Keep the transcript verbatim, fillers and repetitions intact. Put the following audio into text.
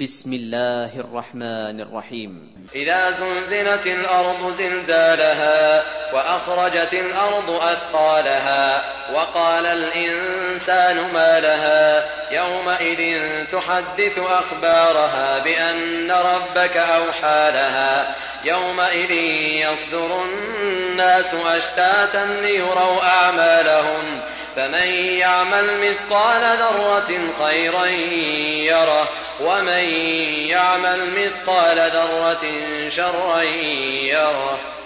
بسم الله الرحمن الرحيم. إذا زلزلت الأرض زلزالها وأخرجت الأرض أثقالها وقال الإنسان ما لها يومئذ تحدث أخبارها بأن ربك أوحى لها يومئذ يصدر الناس أشتاتا ليروا أعمالهم فمن يعمل مثقال ذرة خيرا يره ومن يعمل مثقال ذرة شرا يره.